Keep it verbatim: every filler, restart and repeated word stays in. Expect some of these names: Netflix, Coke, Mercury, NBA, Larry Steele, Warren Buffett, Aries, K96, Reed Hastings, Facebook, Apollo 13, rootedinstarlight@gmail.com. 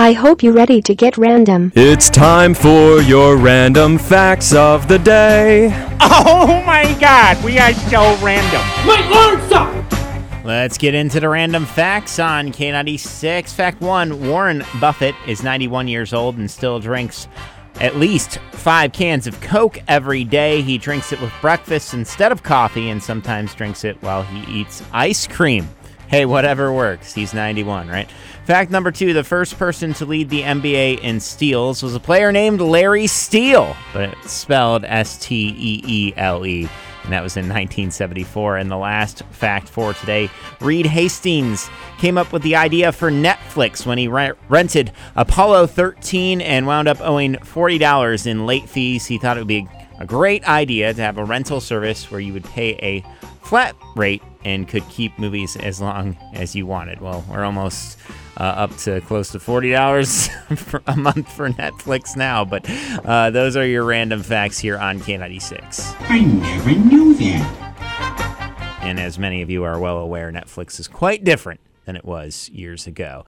I hope you're ready to get random. It's time for your random facts of the day. Oh my God, we are so random. Might learn some. Let's get into the random facts on K ninety-six. Fact one, Warren Buffett is ninety-one years old and still drinks at least five cans of Coke every day. He drinks it with breakfast instead of coffee and sometimes drinks it while he eats ice cream. Hey, whatever works. He's ninety-one, right? Fact number two, the first person to lead the N B A in steals was a player named Larry Steele, but it's spelled S T E E L E, and that was in nineteen seventy-four. And the last fact for today, Reed Hastings came up with the idea for Netflix when he re- rented Apollo thirteen and wound up owing forty dollars in late fees. He thought it would be a great idea to have a rental service where you would pay a flat rate and could keep movies as long as you wanted. Well, we're almost uh, up to close to forty dollars a month for Netflix now, but uh, those are your random facts here on K ninety-six. I never knew that. And as many of you are well aware, Netflix is quite different than it was years ago.